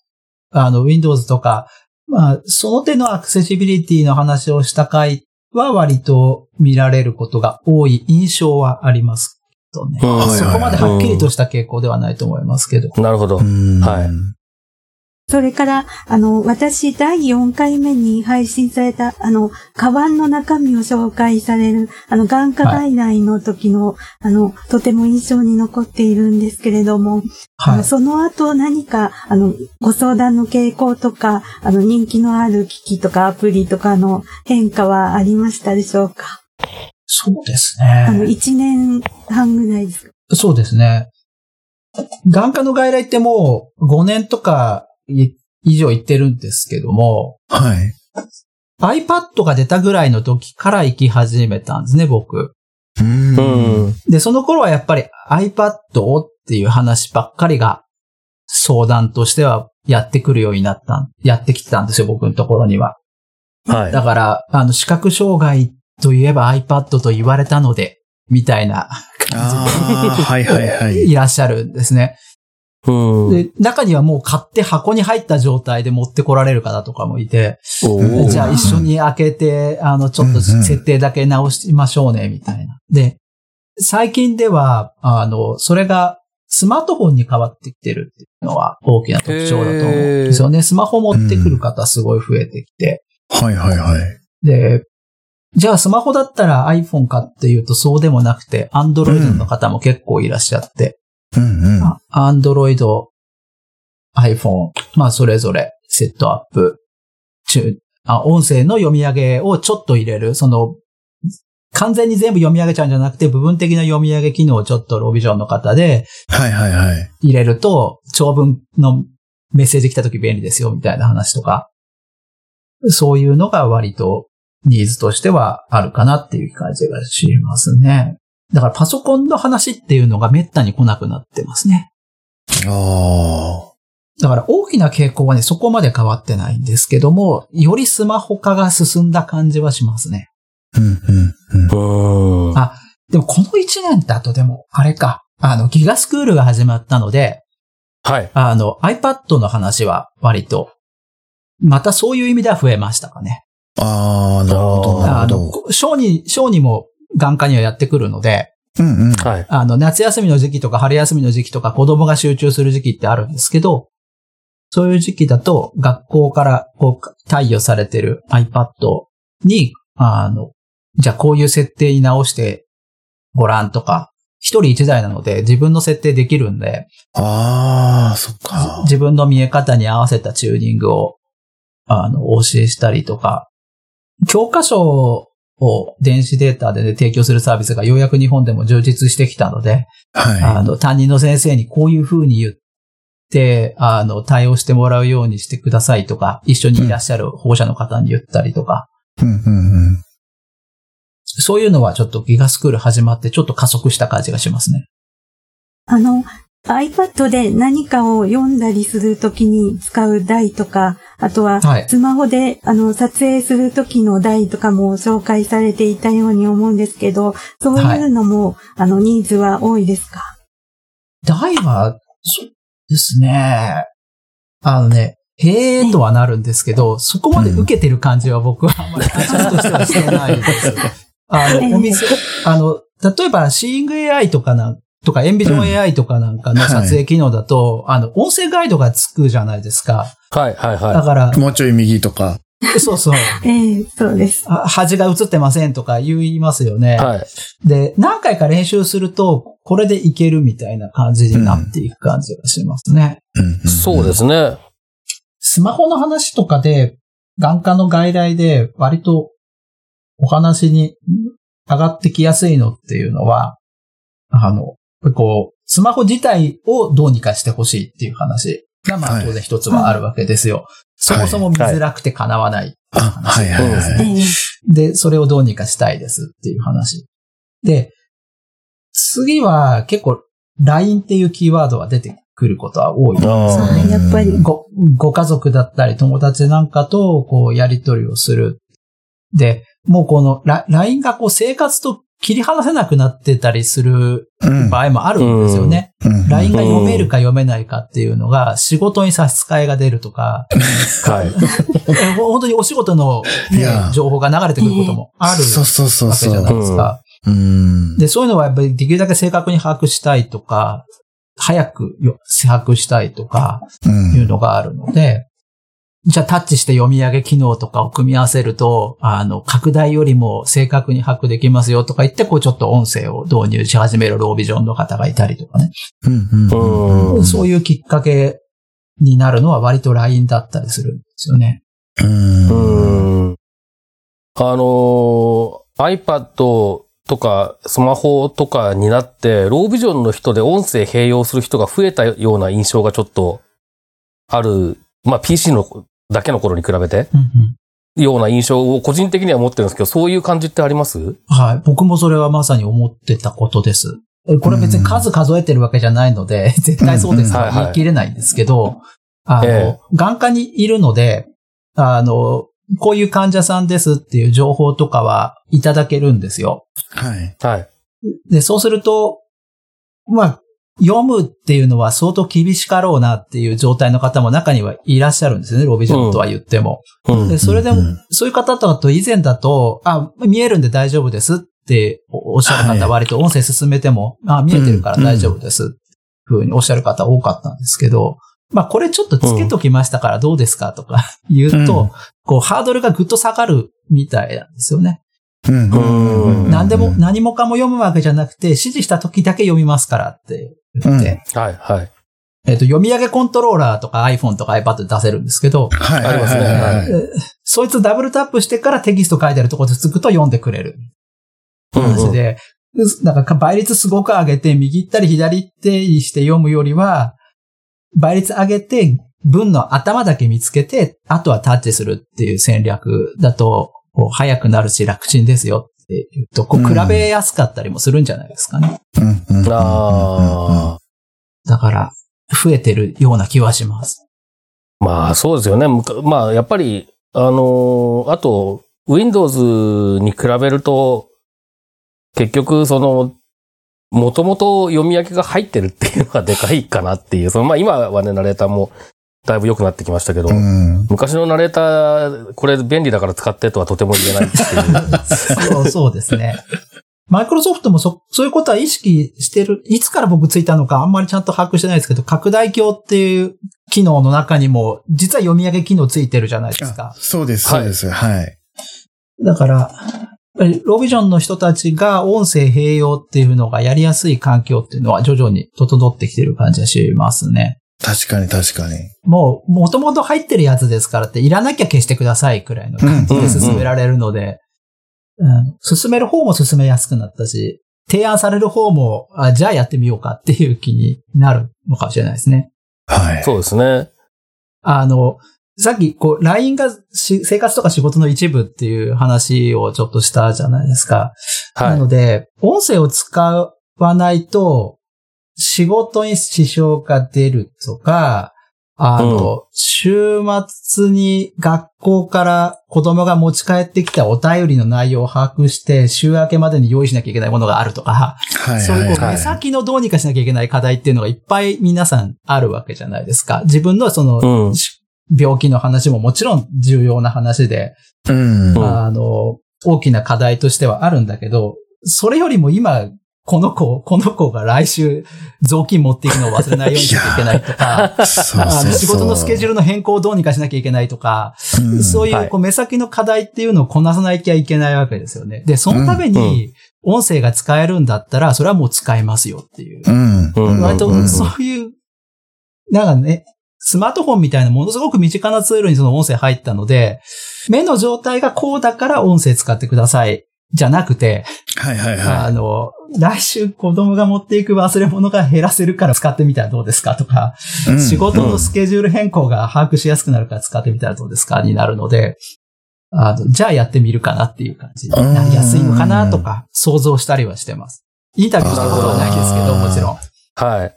あの、Windows とか、まあ、その手のアクセシビリティの話をした回は割と見られることが多い印象はありますけどね。そこまではっきりとした傾向ではないと思いますけど。なるほど。はい。それから、あの、私、だいよんかいめに配信された、あの、カバンの中身を紹介される、あの、眼科外来の時の、はい、あの、とても印象に残っているんですけれども、はい、あのその後何か、あの、ご相談の傾向とか、あの、人気のある機器とかアプリとかの変化はありましたでしょうか？そうですね。あの、いちねんはんぐらいですか？そうですね。眼科の外来ってもうごねんとか、以上言ってるんですけども、はい。iPad が出たぐらいの時から行き始めたんですね、僕。うん。で、その頃はやっぱり iPad をっていう話ばっかりが相談としてはやってくるようになった、やってきてたんですよ、僕のところには。はい。だから、あの、視覚障害といえば iPad と言われたので、みたいな感じではいはいはい。いらっしゃるんですね。うん、で中にはもう買って箱に入った状態で持ってこられる方とかもいて、じゃあ一緒に開けて、あの、ちょっと設定だけ直しましょうね、みたいな。で、最近では、あの、それがスマートフォンに変わってきてるっていうのは大きな特徴だと思うんですよね。スマホ持ってくる方すごい増えてきて。うん、はいはいはい。で、じゃあスマホだったら iPhone かっていうとそうでもなくて、Android の方も結構いらっしゃって、うんうん、アンドロイド、iPhone、まあそれぞれセットアップ、音声の読み上げをちょっと入れる、その、完全に全部読み上げちゃうんじゃなくて、部分的な読み上げ機能をちょっとロビジョンの方で、はいはいはい。入れると、長文のメッセージ来た時便利ですよ、みたいな話とか。そういうのが割とニーズとしてはあるかなっていう感じがしますね。だからパソコンの話っていうのがめったに来なくなってますね。ああ。だから大きな傾向はね、そこまで変わってないんですけども、よりスマホ化が進んだ感じはしますね。うんうんうん。あ、でもこのいちねんだとでも、あれか、あの、ギガスクールが始まったので、はい。あの、iPad の話は割と、またそういう意味では増えましたかね。ああ、なるほど。あの、ショーに、ショーにも、眼科にはやってくるので、うんうん、はい。あの、夏休みの時期とか春休みの時期とか子供が集中する時期ってあるんですけど、そういう時期だと学校からこう、貸与されてる iPad に、あの、じゃあこういう設定に直してご覧とか、一人一台なので自分の設定できるんで、ああ、そっか。自分の見え方に合わせたチューニングを、あの、お教えしたりとか、教科書を、を電子データで、ね、提供するサービスがようやく日本でも充実してきたので、はい、あの担任の先生にこういう風に言ってあの対応してもらうようにしてくださいとか、一緒にいらっしゃる保護者の方に言ったりとか、うんうんうん、そういうのはちょっとギガスクール始まってちょっと加速した感じがしますね。あのiPad で何かを読んだりするときに使う台とか、あとはスマホで、はい、あの撮影するときの台とかも紹介されていたように思うんですけど、そういうのも、はい、あのニーズは多いですか？台は、そうですね。あのね、へーとはなるんですけど、そこまで受けてる感じは僕はあんまり感想としてはしてないです。あの、お店、あの、例えばシーイング エーアイ とかなんか、とか、エンビジョン エーアイ とかなんかの撮影機能だと、うんはい、あの、音声ガイドがつくじゃないですか。はい、はい、はい。だから、もうちょい右とか。そうそう。ええ、そうです。端が映ってませんとか言いますよね。はい。で、何回か練習すると、これでいけるみたいな感じになっていく感じがしますね。うんうんうんうん、そうですね。スマホの話とかで、眼科の外来で割とお話に上がってきやすいのっていうのは、あの、こう、スマホ自体をどうにかしてほしいっていう話が、まあ当然一つはあるわけですよ。はい、そもそも見づらくて叶わないっていう話、はいはいはい。で、それをどうにかしたいですっていう話。で、次は結構 ライン っていうキーワードが出てくることは多いんですよね。やっぱりご、ご家族だったり友達なんかとこうやり取りをする。で、もうこの ライン がこう生活と切り離せなくなってたりする場合もあるんですよね。うん、ライン が読めるか読めないかっていうのが仕事に差し支えが出るとか、はい、本当にお仕事の、ね、情報が流れてくることもあるわけじゃないですか。で、そういうのはやっぱりできるだけ正確に把握したいとか、早く制作したいとかいうのがあるので、うん、じゃあタッチして読み上げ機能とかを組み合わせると、あの、拡大よりも正確に把握できますよとか言って、こうちょっと音声を導入し始めるロービジョンの方がいたりとかね。うんうんうん、そういうきっかけになるのは割と ライン だったりするんですよね。うんうん、あの、iPadとかスマホとかになってロービジョンの人で音声併用する人が増えたような印象がちょっとある、まあ ピーシー のだけの頃に比べて、うんうん、ような印象を個人的には持ってるんですけど、そういう感じってあります？はい、僕もそれはまさに思ってたことです。これ別に数数えてるわけじゃないので、うん、絶対そうですとは言い切れないんですけど、あの、えー、眼科にいるので、あのこういう患者さんですっていう情報とかはいただけるんですよ。はい。はい。で、そうすると、まあ、読むっていうのは相当厳しかろうなっていう状態の方も中にはいらっしゃるんですよね。ロビジョンとは言っても。うん、で、それでも、うん、そういう方だと以前だと、あ、見えるんで大丈夫ですっておっしゃる方は割と音声進めても、はい、あ、見えてるから大丈夫ですっていうふうにおっしゃる方多かったんですけど、まあこれちょっとつけときましたからどうですかとか言うと、うん、こうハードルがぐっと下がるみたいなんですよね。うんうん、何でも何もかも読むわけじゃなくて指示した時だけ読みますからって言って、うん、はいはい。えっと読み上げコントローラーとか iPhone とか iPad で出せるんですけど、はい、ありますね、はいはい。そいつダブルタップしてからテキスト書いてあるところでつくと読んでくれる。話で、うんうん、なんか倍率すごく上げて右行ったり左行ったりして読むよりは。倍率上げて、文の頭だけ見つけて、あとはタッチするっていう戦略だと、早くなるし楽ちんですよっていうと、こう比べやすかったりもするんじゃないですかね。うんうん、あだから、増えてるような気はします。まあそうですよね。まあやっぱり、あのー、あと、Windows に比べると、結局その、もともと読み上げが入ってるっていうのがでかいかなっていう。そのまあ今はね、ナレーターもだいぶ良くなってきましたけど、うん、昔のナレーター、これ便利だから使ってとはとても言えないっていう。そう、そうですね。マイクロソフトもそ、そういうことは意識してる。いつから僕ついたのかあんまりちゃんと把握してないですけど、拡大鏡っていう機能の中にも、実は読み上げ機能ついてるじゃないですか。そうです、そうです、はい。はい、だから、ロービジョンの人たちが音声併用っていうのがやりやすい環境っていうのは徐々に整ってきてる感じがしますね。確かに確かに。もう、もともと入ってるやつですからっていらなきゃ消してくださいくらいの感じで進められるので、うんうんうん、進める方も進めやすくなったし、提案される方も、あ、じゃあやってみようかっていう気になるのかもしれないですね。はい。そうですね。あの、さっき、こう、ライン が生活とか仕事の一部っていう話をちょっとしたじゃないですか。はい。なので、音声を使わないと、仕事に支障が出るとか、あの、うん、週末に学校から子供が持ち帰ってきたお便りの内容を把握して、週明けまでに用意しなきゃいけないものがあるとか、はいはいはい、そういう目先のどうにかしなきゃいけない課題っていうのがいっぱい皆さんあるわけじゃないですか。自分のその、うん、病気の話ももちろん重要な話で、うん、あの、大きな課題としてはあるんだけど、それよりも今、この子、この子が来週、雑巾持っていくのを忘れないようにしなきゃいけないとか、あの仕事のスケジュールの変更をどうにかしなきゃいけないとか、うん、そういう、こう目先の課題っていうのをこなさなきゃいけないわけですよね。で、そのために、音声が使えるんだったら、それはもう使えますよっていう。うん、割と、そういう、なんかね、スマートフォンみたいなものすごく身近なツールにその音声入ったので、目の状態がこうだから音声使ってくださいじゃなくて、はいはいはい、あの来週子供が持っていく忘れ物が減らせるから使ってみたらどうですかとか、うん、仕事のスケジュール変更が把握しやすくなるから使ってみたらどうですかになるので、あのじゃあやってみるかなっていう感じになりやすいのかなとか想像したりはしてます。インタビューしたことはないですけど、もちろん。はい。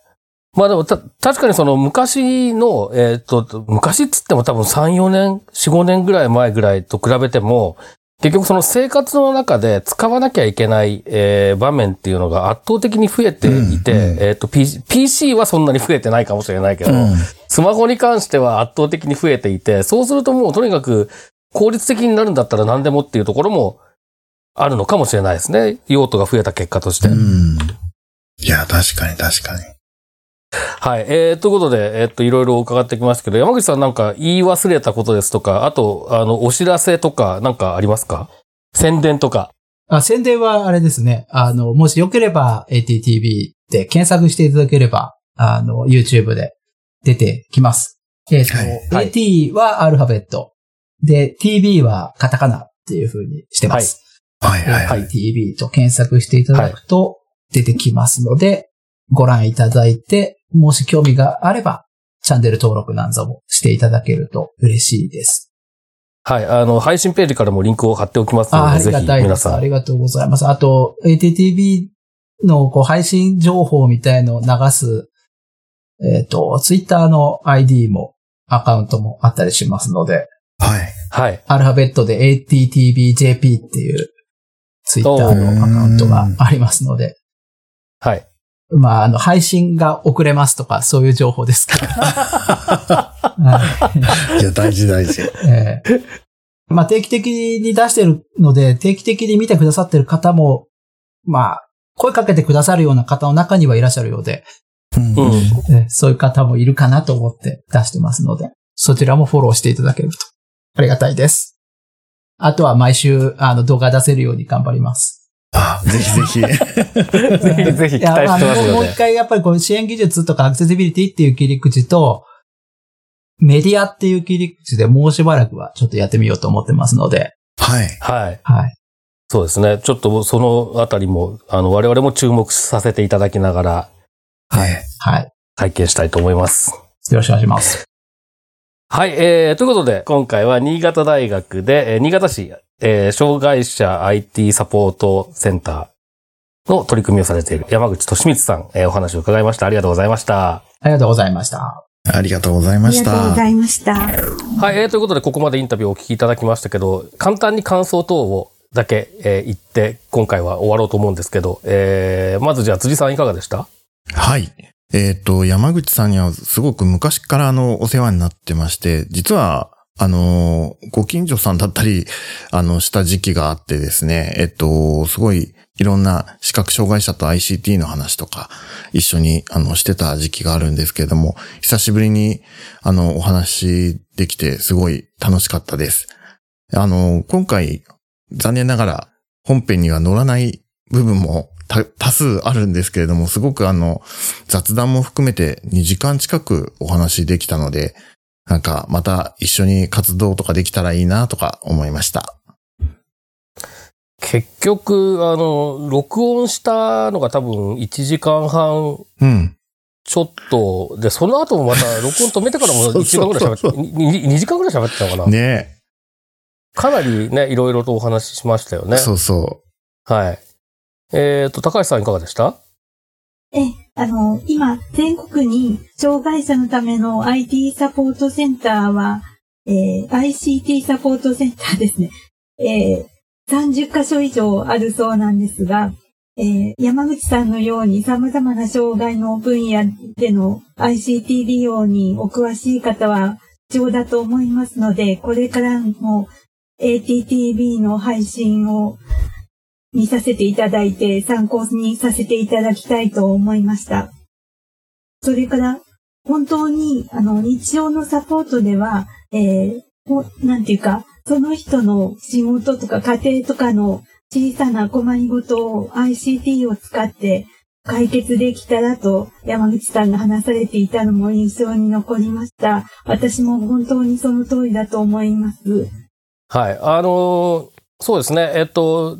まあでもた、確かにその昔の、えっと、昔っつっても多分さん、よねん、よん、ごねんぐらい前ぐらいと比べても、結局その生活の中で使わなきゃいけない、えー、場面っていうのが圧倒的に増えていて、うんうん、えっと、ピーシー、ピーシー はそんなに増えてないかもしれないけど、うん、スマホに関しては圧倒的に増えていて、そうするともうとにかく効率的になるんだったら何でもっていうところもあるのかもしれないですね。用途が増えた結果として。うん、いや、確かに確かに。はい、えー、ということで、えー、っといろいろ伺ってきますけど、山口さんなんか言い忘れたことですとか、あとあのお知らせとかなんかありますか？宣伝とか。あ、宣伝はあれですね。あのもしよければ エーティーティーブイ で検索していただければ、あの YouTube で出てきます。えー、っと、はい、エーティー はアルファベットで ティービー はカタカナっていう風にしてます。はいはいはい、はい、エーティーティーブイ と検索していただくと出てきますので、はい、ご覧いただいて。もし興味があれば、チャンネル登録なんぞもしていただけると嬉しいです。はい。あの、配信ページからもリンクを貼っておきますので、あ、ありがたいです。ぜひ皆さん。ありがとうございます。あと、エーティーティーブイ のこう配信情報みたいのを流す、えっと、Twitter の アイディー もアカウントもあったりしますので、はい。はい。アルファベットで エーティーティーブイジェーピー っていう Twitter のアカウントがありますので、はい。まあ、あの、配信が遅れますとか、そういう情報ですから。はい、いや、大事大事、えー。まあ、定期的に出してるので、定期的に見てくださってる方も、まあ、声かけてくださるような方の中にはいらっしゃるようで、うんえー、そういう方もいるかなと思って出してますので、そちらもフォローしていただけるとありがたいです。あとは毎週、あの、動画出せるように頑張ります。ああぜひぜひ。ぜひぜひ期待してますので。もう一回やっぱりこの支援技術とかアクセシビリティっていう切り口と、メディアっていう切り口でもうしばらくはちょっとやってみようと思ってますので。はい。はい。はい。そうですね。ちょっとそのあたりも、あの、我々も注目させていただきながら、はい。はい。体験したいと思います。よろしくお願いします。はい、えー。ということで、今回は新潟大学で、新潟市、えー、障害者 アイティー サポートセンターの取り組みをされている山口俊光さん、えー、お話を伺いました。ありがとうございました。ありがとうございました。ありがとうございました。ありがとうございました。はい、えー、ということでここまでインタビューをお聞きいただきましたけど、簡単に感想等をだけ、えー、言って今回は終わろうと思うんですけど、えー、まずじゃあ辻さんいかがでした？はい。えっと、山口さんにはすごく昔からあのお世話になってまして、実はあの、ご近所さんだったり、あの、した時期があってですね、えっと、すごい、いろんな視覚障害者と アイシーティー の話とか、一緒に、あの、してた時期があるんですけれども、久しぶりに、あの、お話できて、すごい楽しかったです。あの、今回、残念ながら、本編には載らない部分も、た、多数あるんですけれども、すごくあの、雑談も含めてにじかん近くお話できたので、なんか、また一緒に活動とかできたらいいなとか思いました。結局、あの、録音したのが多分いちじかんはん。うん。ちょっと、で、その後もまた録音止めてからもいちじかんぐらい喋って、そうそうそうにじかんぐらい喋ってたのかな。ねえ。かなりね、いろいろとお話ししましたよね。そうそう。はい。えっと、高橋さんいかがでした？え、あの、今、全国に障害者のための アイティー サポートセンターは、えー、アイシーティー サポートセンターですね。えー、さんじゅっかしょ以上あるそうなんですが、えー、山口さんのように様々な障害の分野での アイシーティー 利用にお詳しい方は貴重だと思いますので、これからも エーティーティーブイ の配信をにさせていただいて参考にさせていただきたいと思いました。それから本当にあの日常のサポートでは、えー、なんていうかその人の仕事とか家庭とかの小さな困りごとを アイシーティー を使って解決できたらと山口さんが話されていたのも印象に残りました。私も本当にその通りだと思います。はい、あのそうですね。えっと。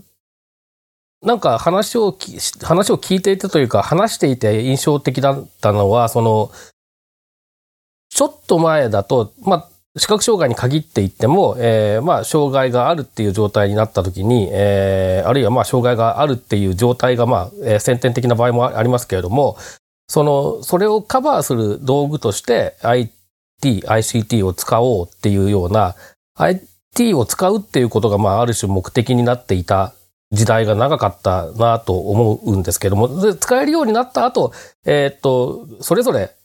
なんか話をき、話を聞いていてというか、話していて印象的だったのは、その、ちょっと前だと、まあ、視覚障害に限って言っても、えー、まあ、障害があるっていう状態になった時に、えー、あるいはまあ、障害があるっていう状態が、まあ、えー、先天的な場合もありますけれども、その、それをカバーする道具として、アイティー、アイシーティー を使おうっていうような、アイティー を使うっていうことが、まあ、ある種目的になっていた。時代が長かったなと思うんですけども、で使えるようになった後、えー、っと、それぞれ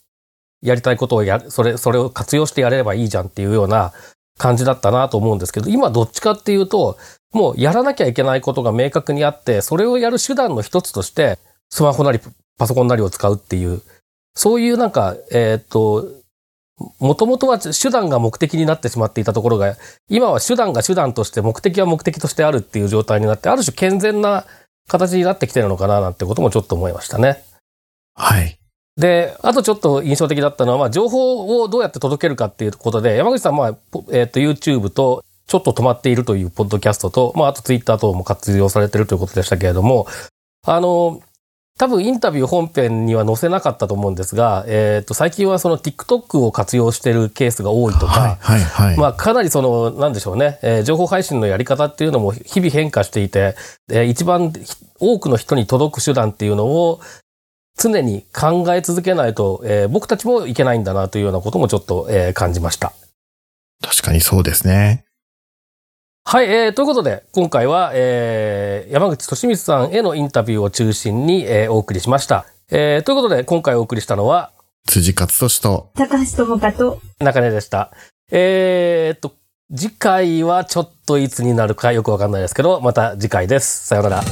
やりたいことをや、それ、それを活用してやれればいいじゃんっていうような感じだったなと思うんですけど、今どっちかっていうと、もうやらなきゃいけないことが明確にあって、それをやる手段の一つとして、スマホなりパソコンなりを使うっていうそういうなんか、えっと、もともとは手段が目的になってしまっていたところが、今は手段が手段として目的は目的としてあるっていう状態になって、ある種健全な形になってきてるのかななんてこともちょっと思いましたね。はい。で、あとちょっと印象的だったのは、まあ、情報をどうやって届けるかっていうことで、山口さんは、まあ、えっと、YouTube と、ちょっと止まっているというポッドキャストと、まあ、あとツイッター等も活用されているということでしたけれども、あの、多分インタビュー本編には載せなかったと思うんですが、えっと、最近はその TikTok を活用しているケースが多いとか、はいはいはい、まあ、かなりその、なんでしょうね、えー、情報配信のやり方っていうのも日々変化していて、えー、一番多くの人に届く手段っていうのを常に考え続けないと、えー、僕たちもいけないんだなというようなこともちょっと、えー、感じました。確かにそうですね。はい、えー、ということで、今回は、えー、山口寿光さんへのインタビューを中心に、えー、お送りしました。えー、ということで、今回お送りしたのは、辻勝利と、高橋智香と、中根でした。えー、と、次回はちょっといつになるかよくわかんないですけど、また次回です。さようなら。